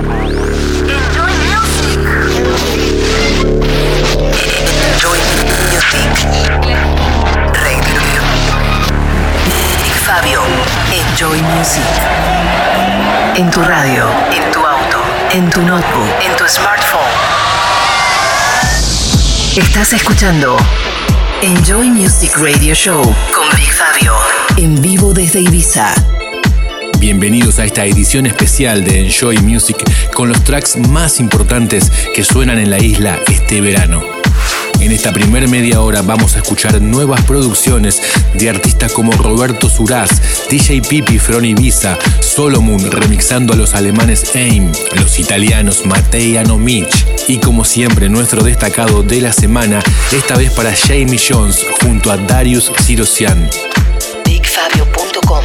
Enjoy Music. En tu radio, en tu auto, en tu notebook, en tu smartphone. Estás escuchando Enjoy Music Radio Show con Big Fabio, en vivo desde Ibiza. Bienvenidos a esta edición especial de Enjoy Music con los tracks más importantes que suenan en la isla este verano. En esta primera media hora vamos a escuchar nuevas producciones de artistas como Roberto Surace, DJ Pippi from Ibiza, Solomun remixando a los alemanes Âme, los italianos Mattei N Omich y, como siempre, nuestro destacado de la semana, esta vez para Jamie Jones junto a Darius Syrossian. BigFabio.com.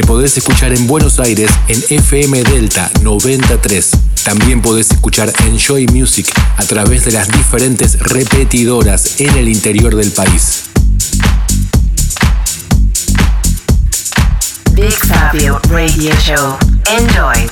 Me podés escuchar en Buenos Aires en FM Delta 93. También podés escuchar Enjoy Music a través de las diferentes repetidoras en el interior del país. Big Fabio Radio Show. Enjoy.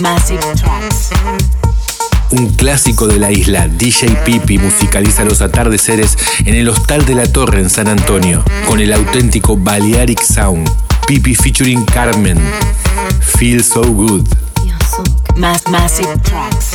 Massive tracks. un clásico de la isla. DJ Pippi musicaliza los atardeceres en el Hostal de la Torre en San Antonio con el auténtico Balearic Sound. Pippi featuring Carmen. Feel so good. Massive tracks.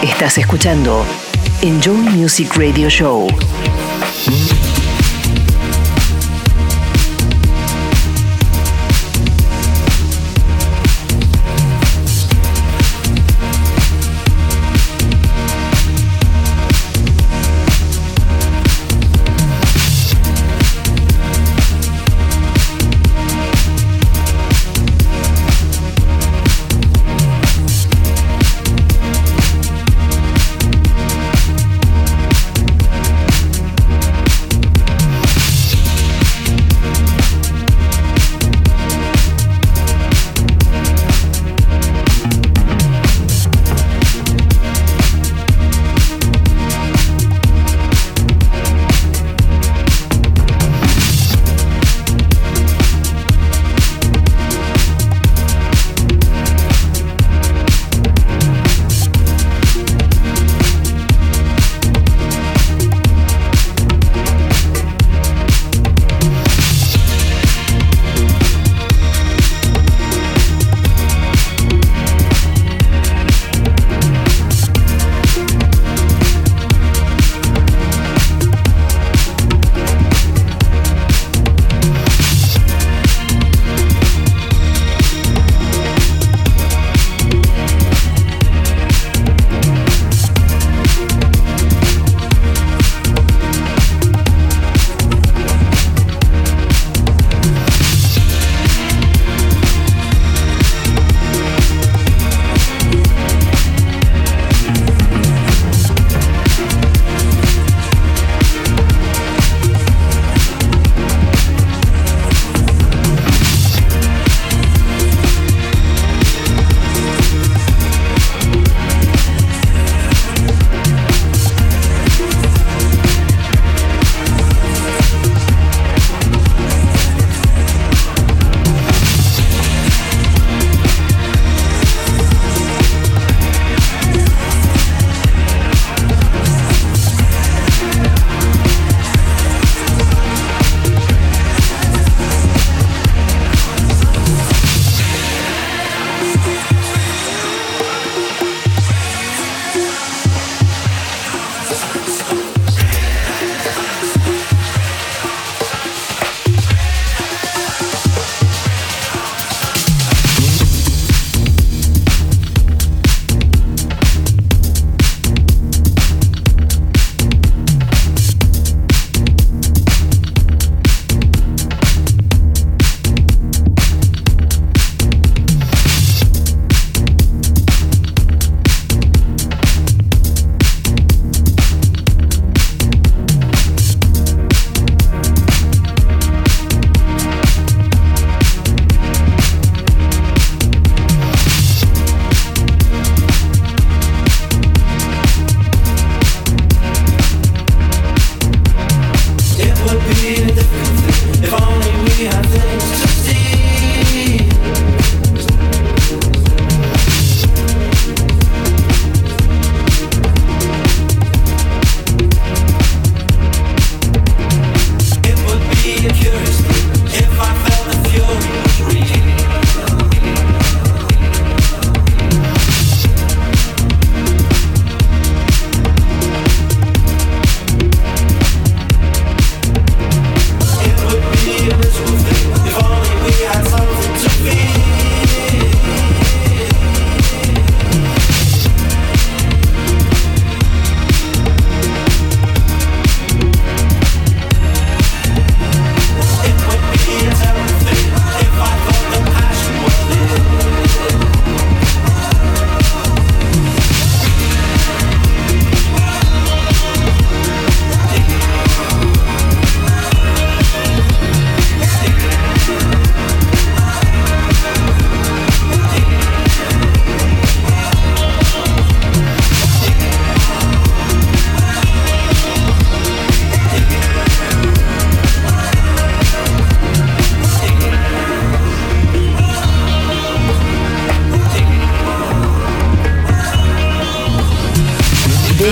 Estás escuchando Enjoy Music Radio Show.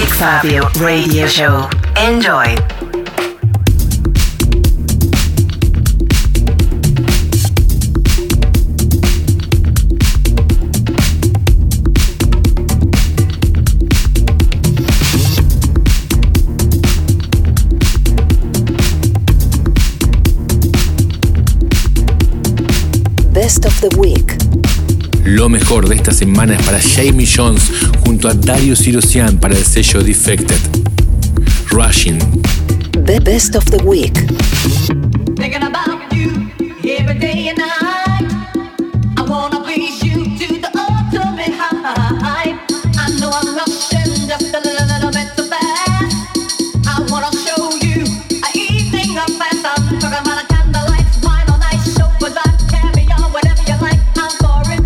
Big Fabio Radio Show. Enjoy. Best of the Week. Lo mejor de esta semana es para Jamie Jones junto a Darius Syrossian para el sello Defected. Rushing. The Best of the Week. Thinking about you every day and night. I wanna please you to the ultimate high. I know I'm rushing just a little bit too fast. I wanna show you an evening of fast. I'm talking about a candlelight, wine all night, show for life, caviar, whatever you like. I'm for it.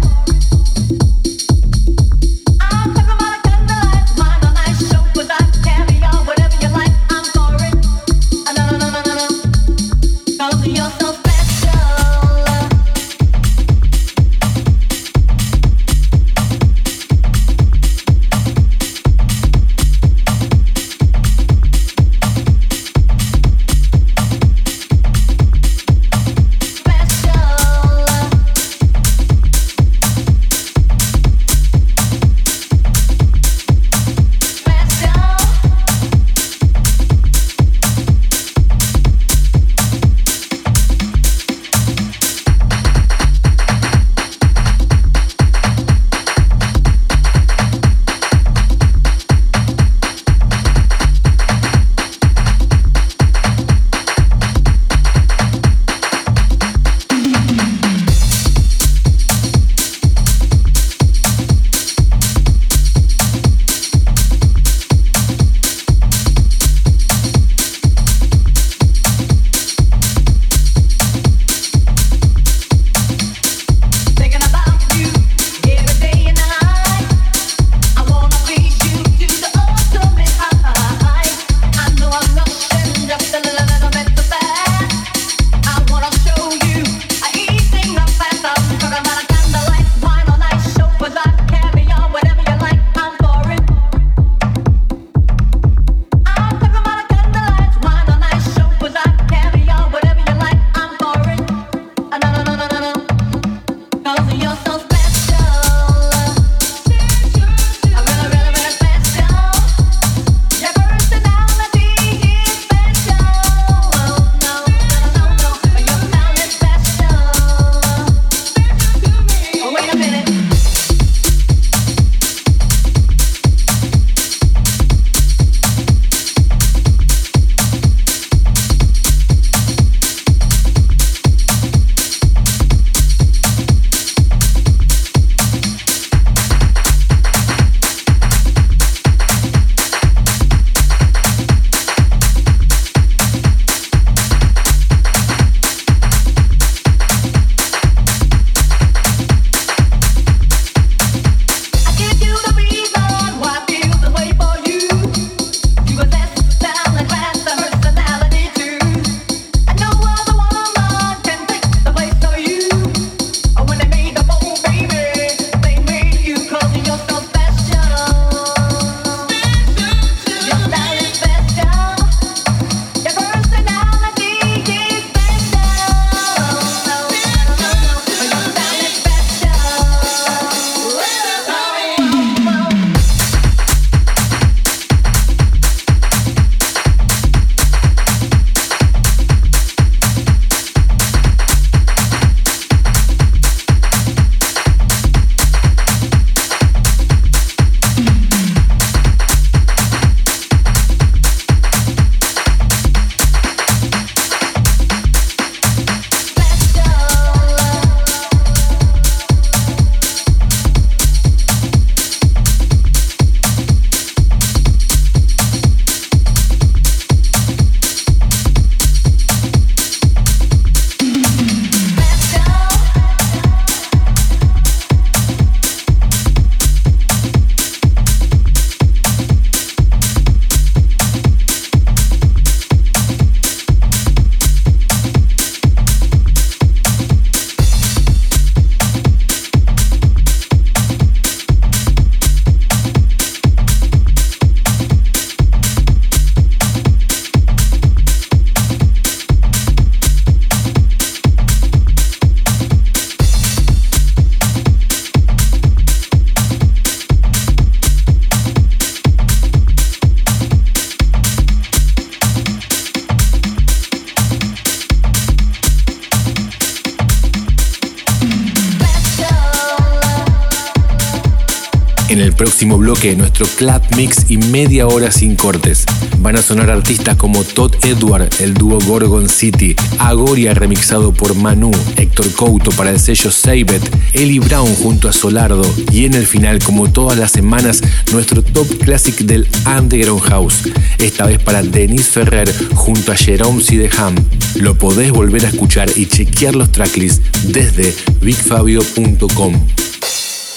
En el próximo bloque, nuestro club mix y media hora sin cortes. Van a sonar artistas como Todd Edwards, el dúo Gorgon City, Agoria remixado por Manoo, Héctor Couto para el sello Saved, Eli Brown junto a Solardo y en el final, como todas las semanas, nuestro top classic del Underground House, esta vez para Dennis Ferrer junto a Jerome Sydenham. Lo podés volver a escuchar y chequear los tracklists desde bigfabio.com.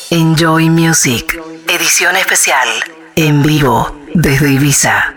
Enjoy Music, edición especial, en vivo desde Ibiza.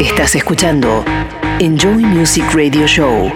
Estás escuchando Enjoy Music Radio Show.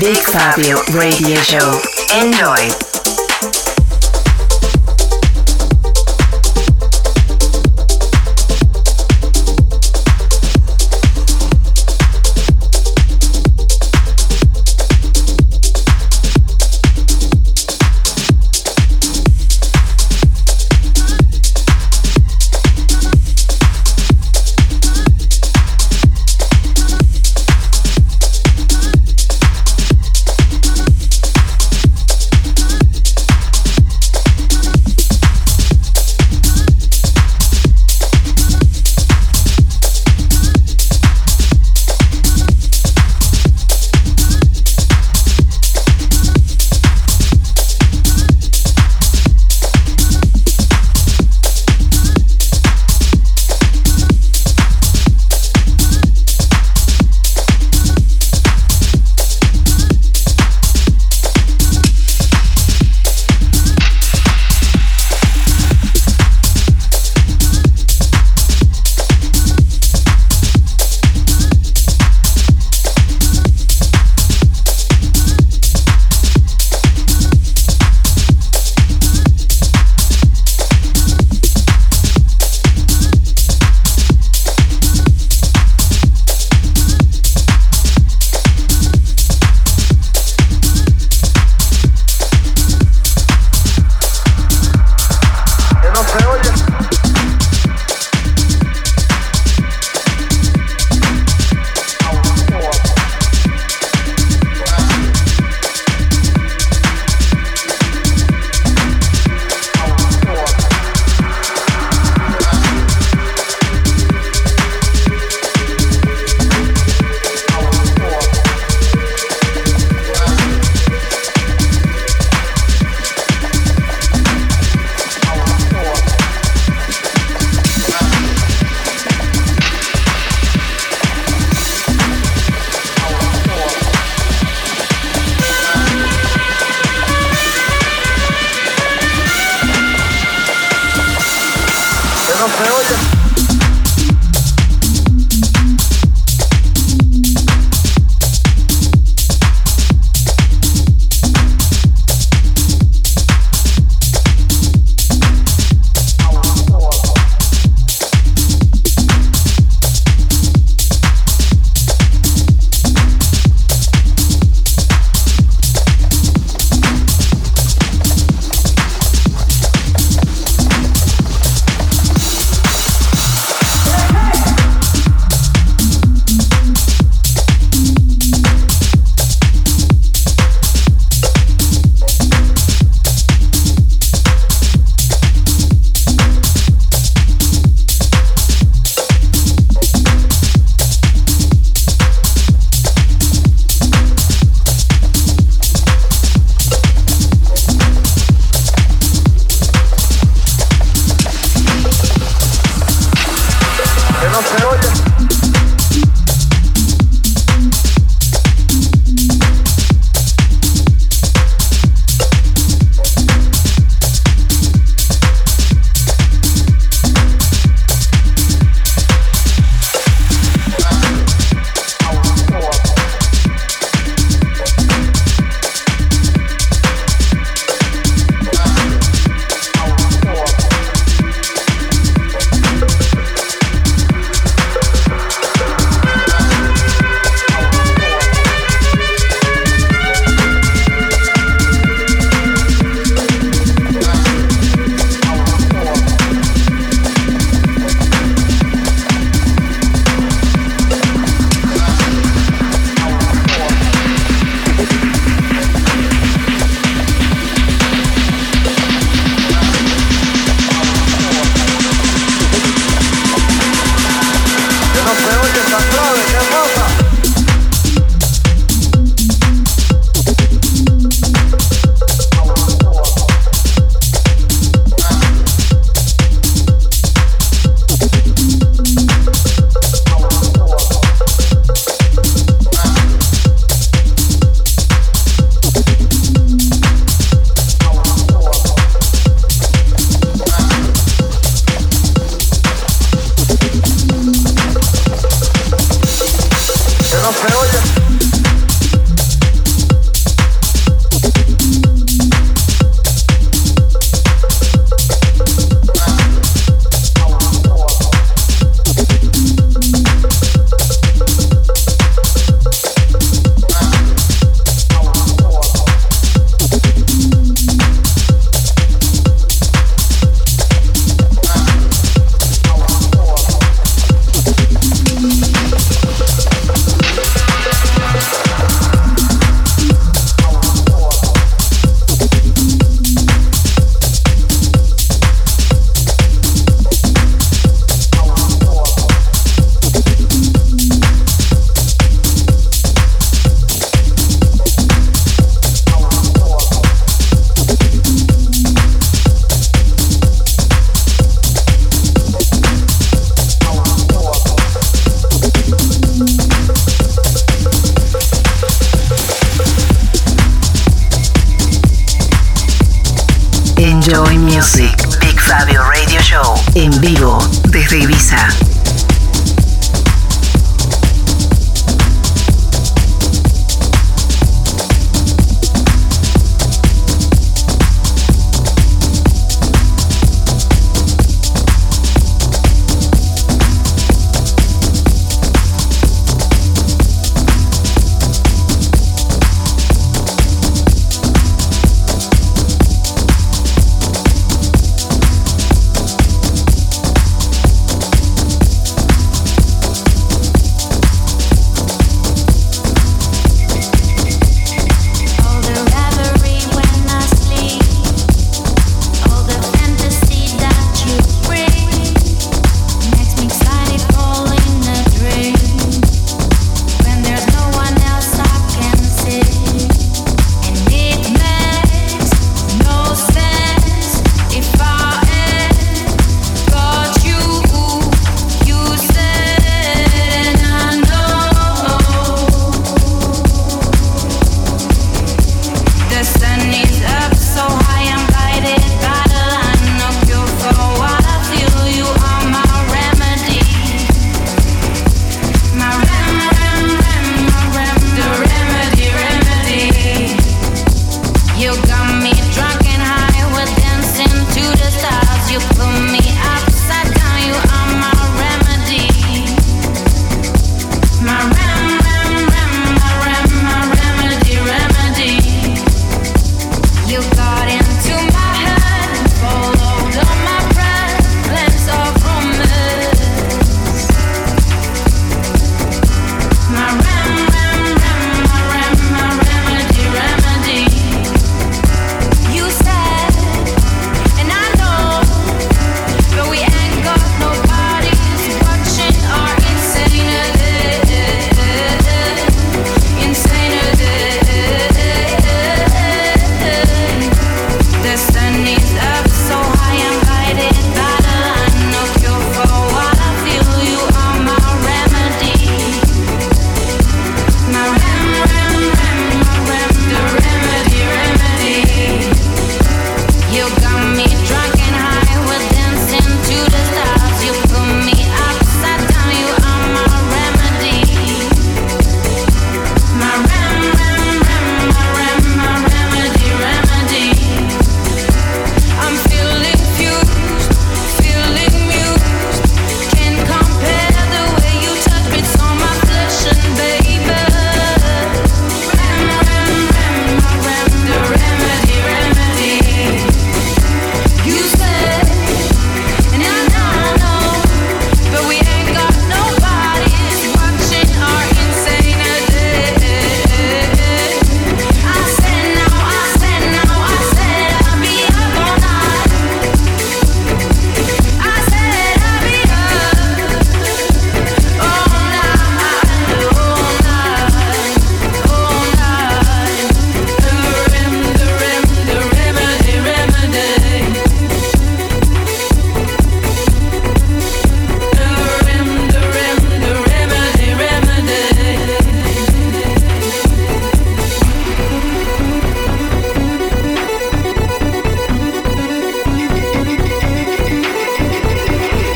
Big Fabio Radio Show. Enjoy. me oyen. Enjoy Music, Big Fabio Radio Show, en vivo desde Ibiza.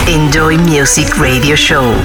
Enjoy Music Radio Show.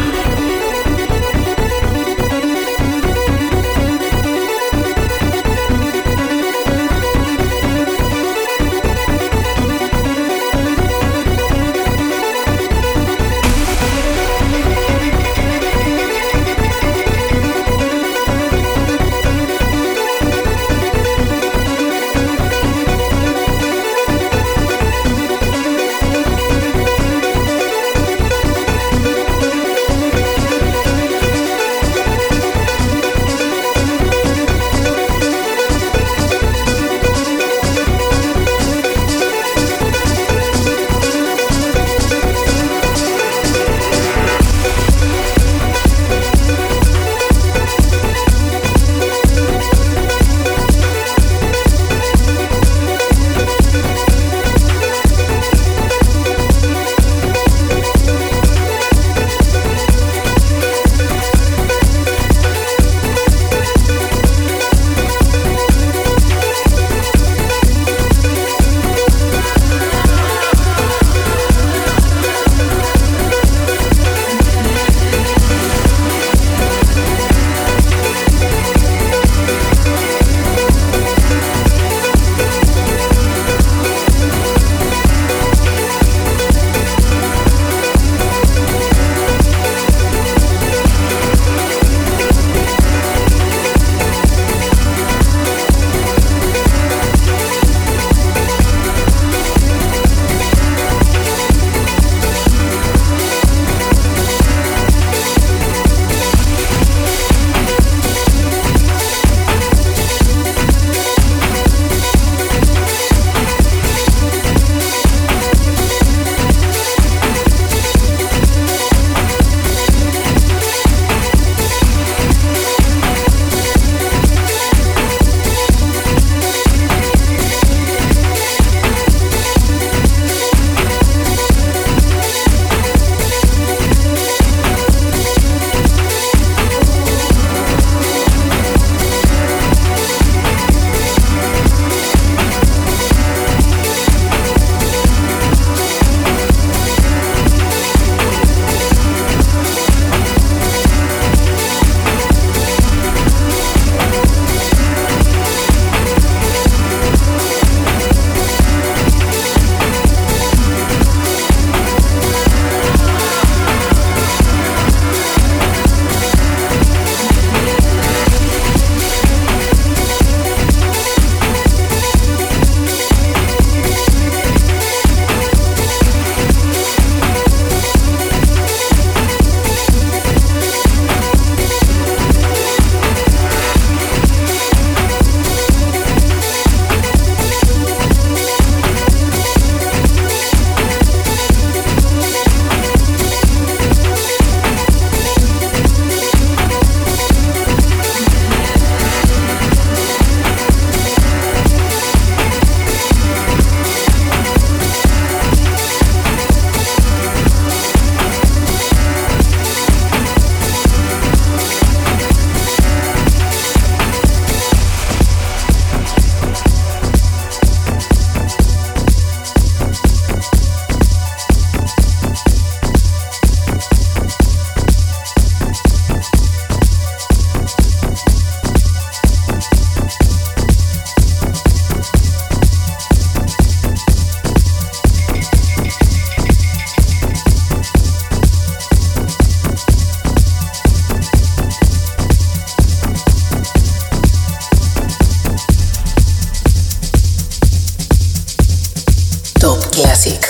Music.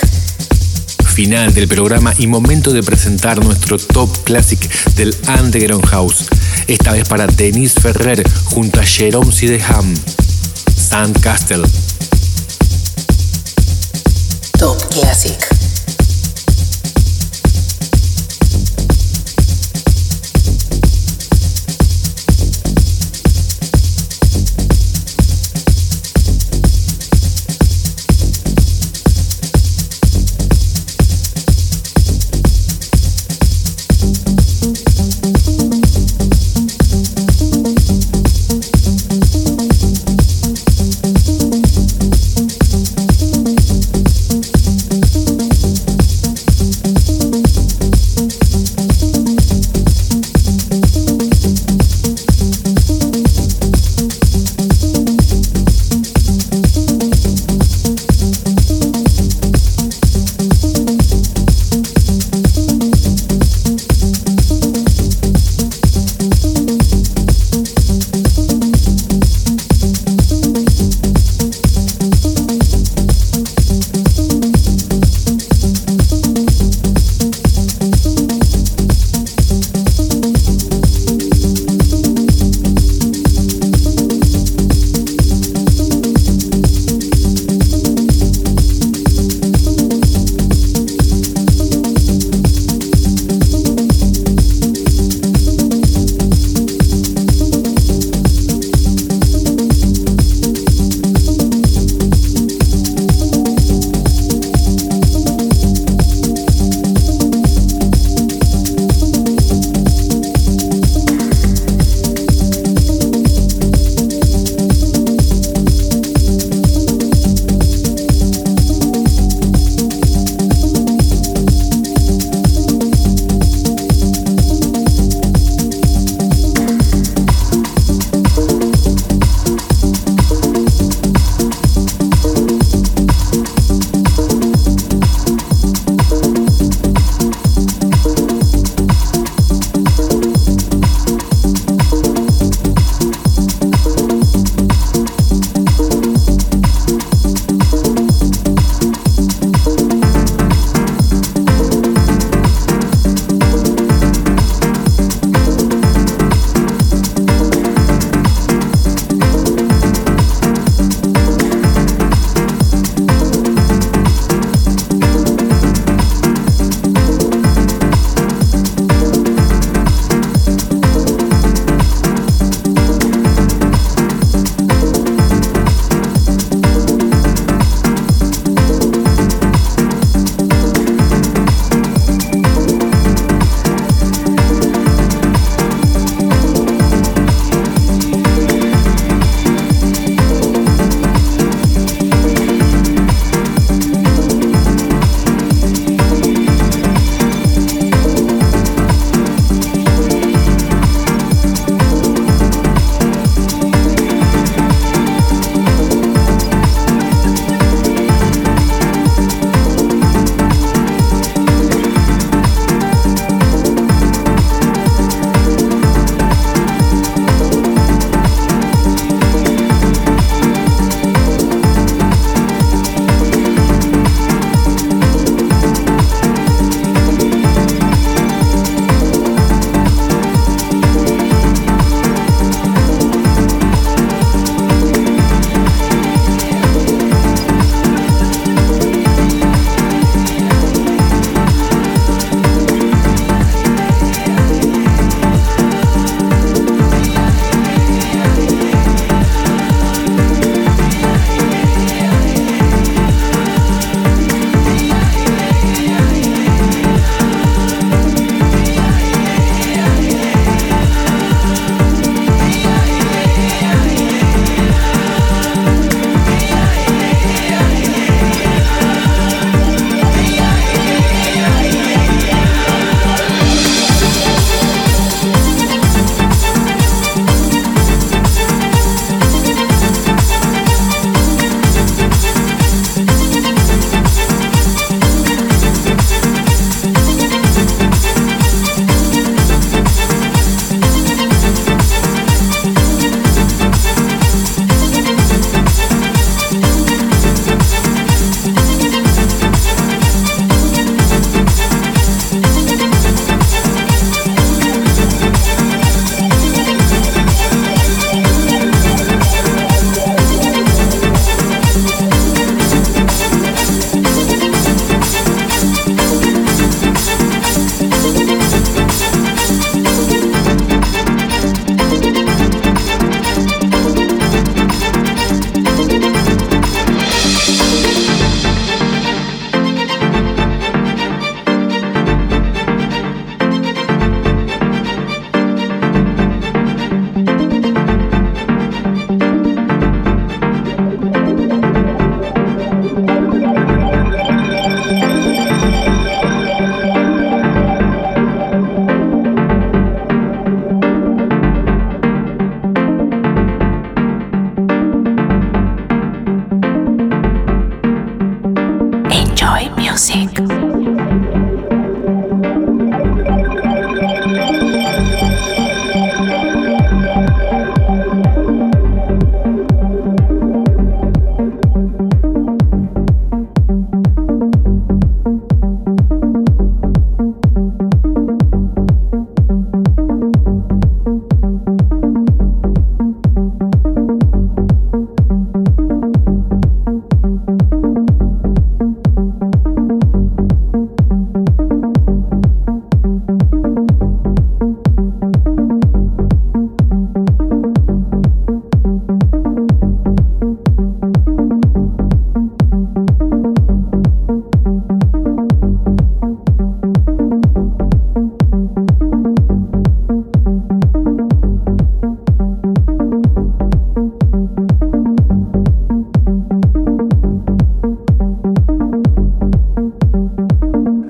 Final del programa y momento de presentar nuestro Top Classic del Underground House. Esta vez para Dennis Ferrer junto a Jerome Sydenham, Sand Castle. Top Classic.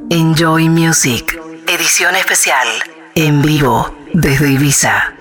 Enjoy Music, edición especial, en vivo, desde Ibiza.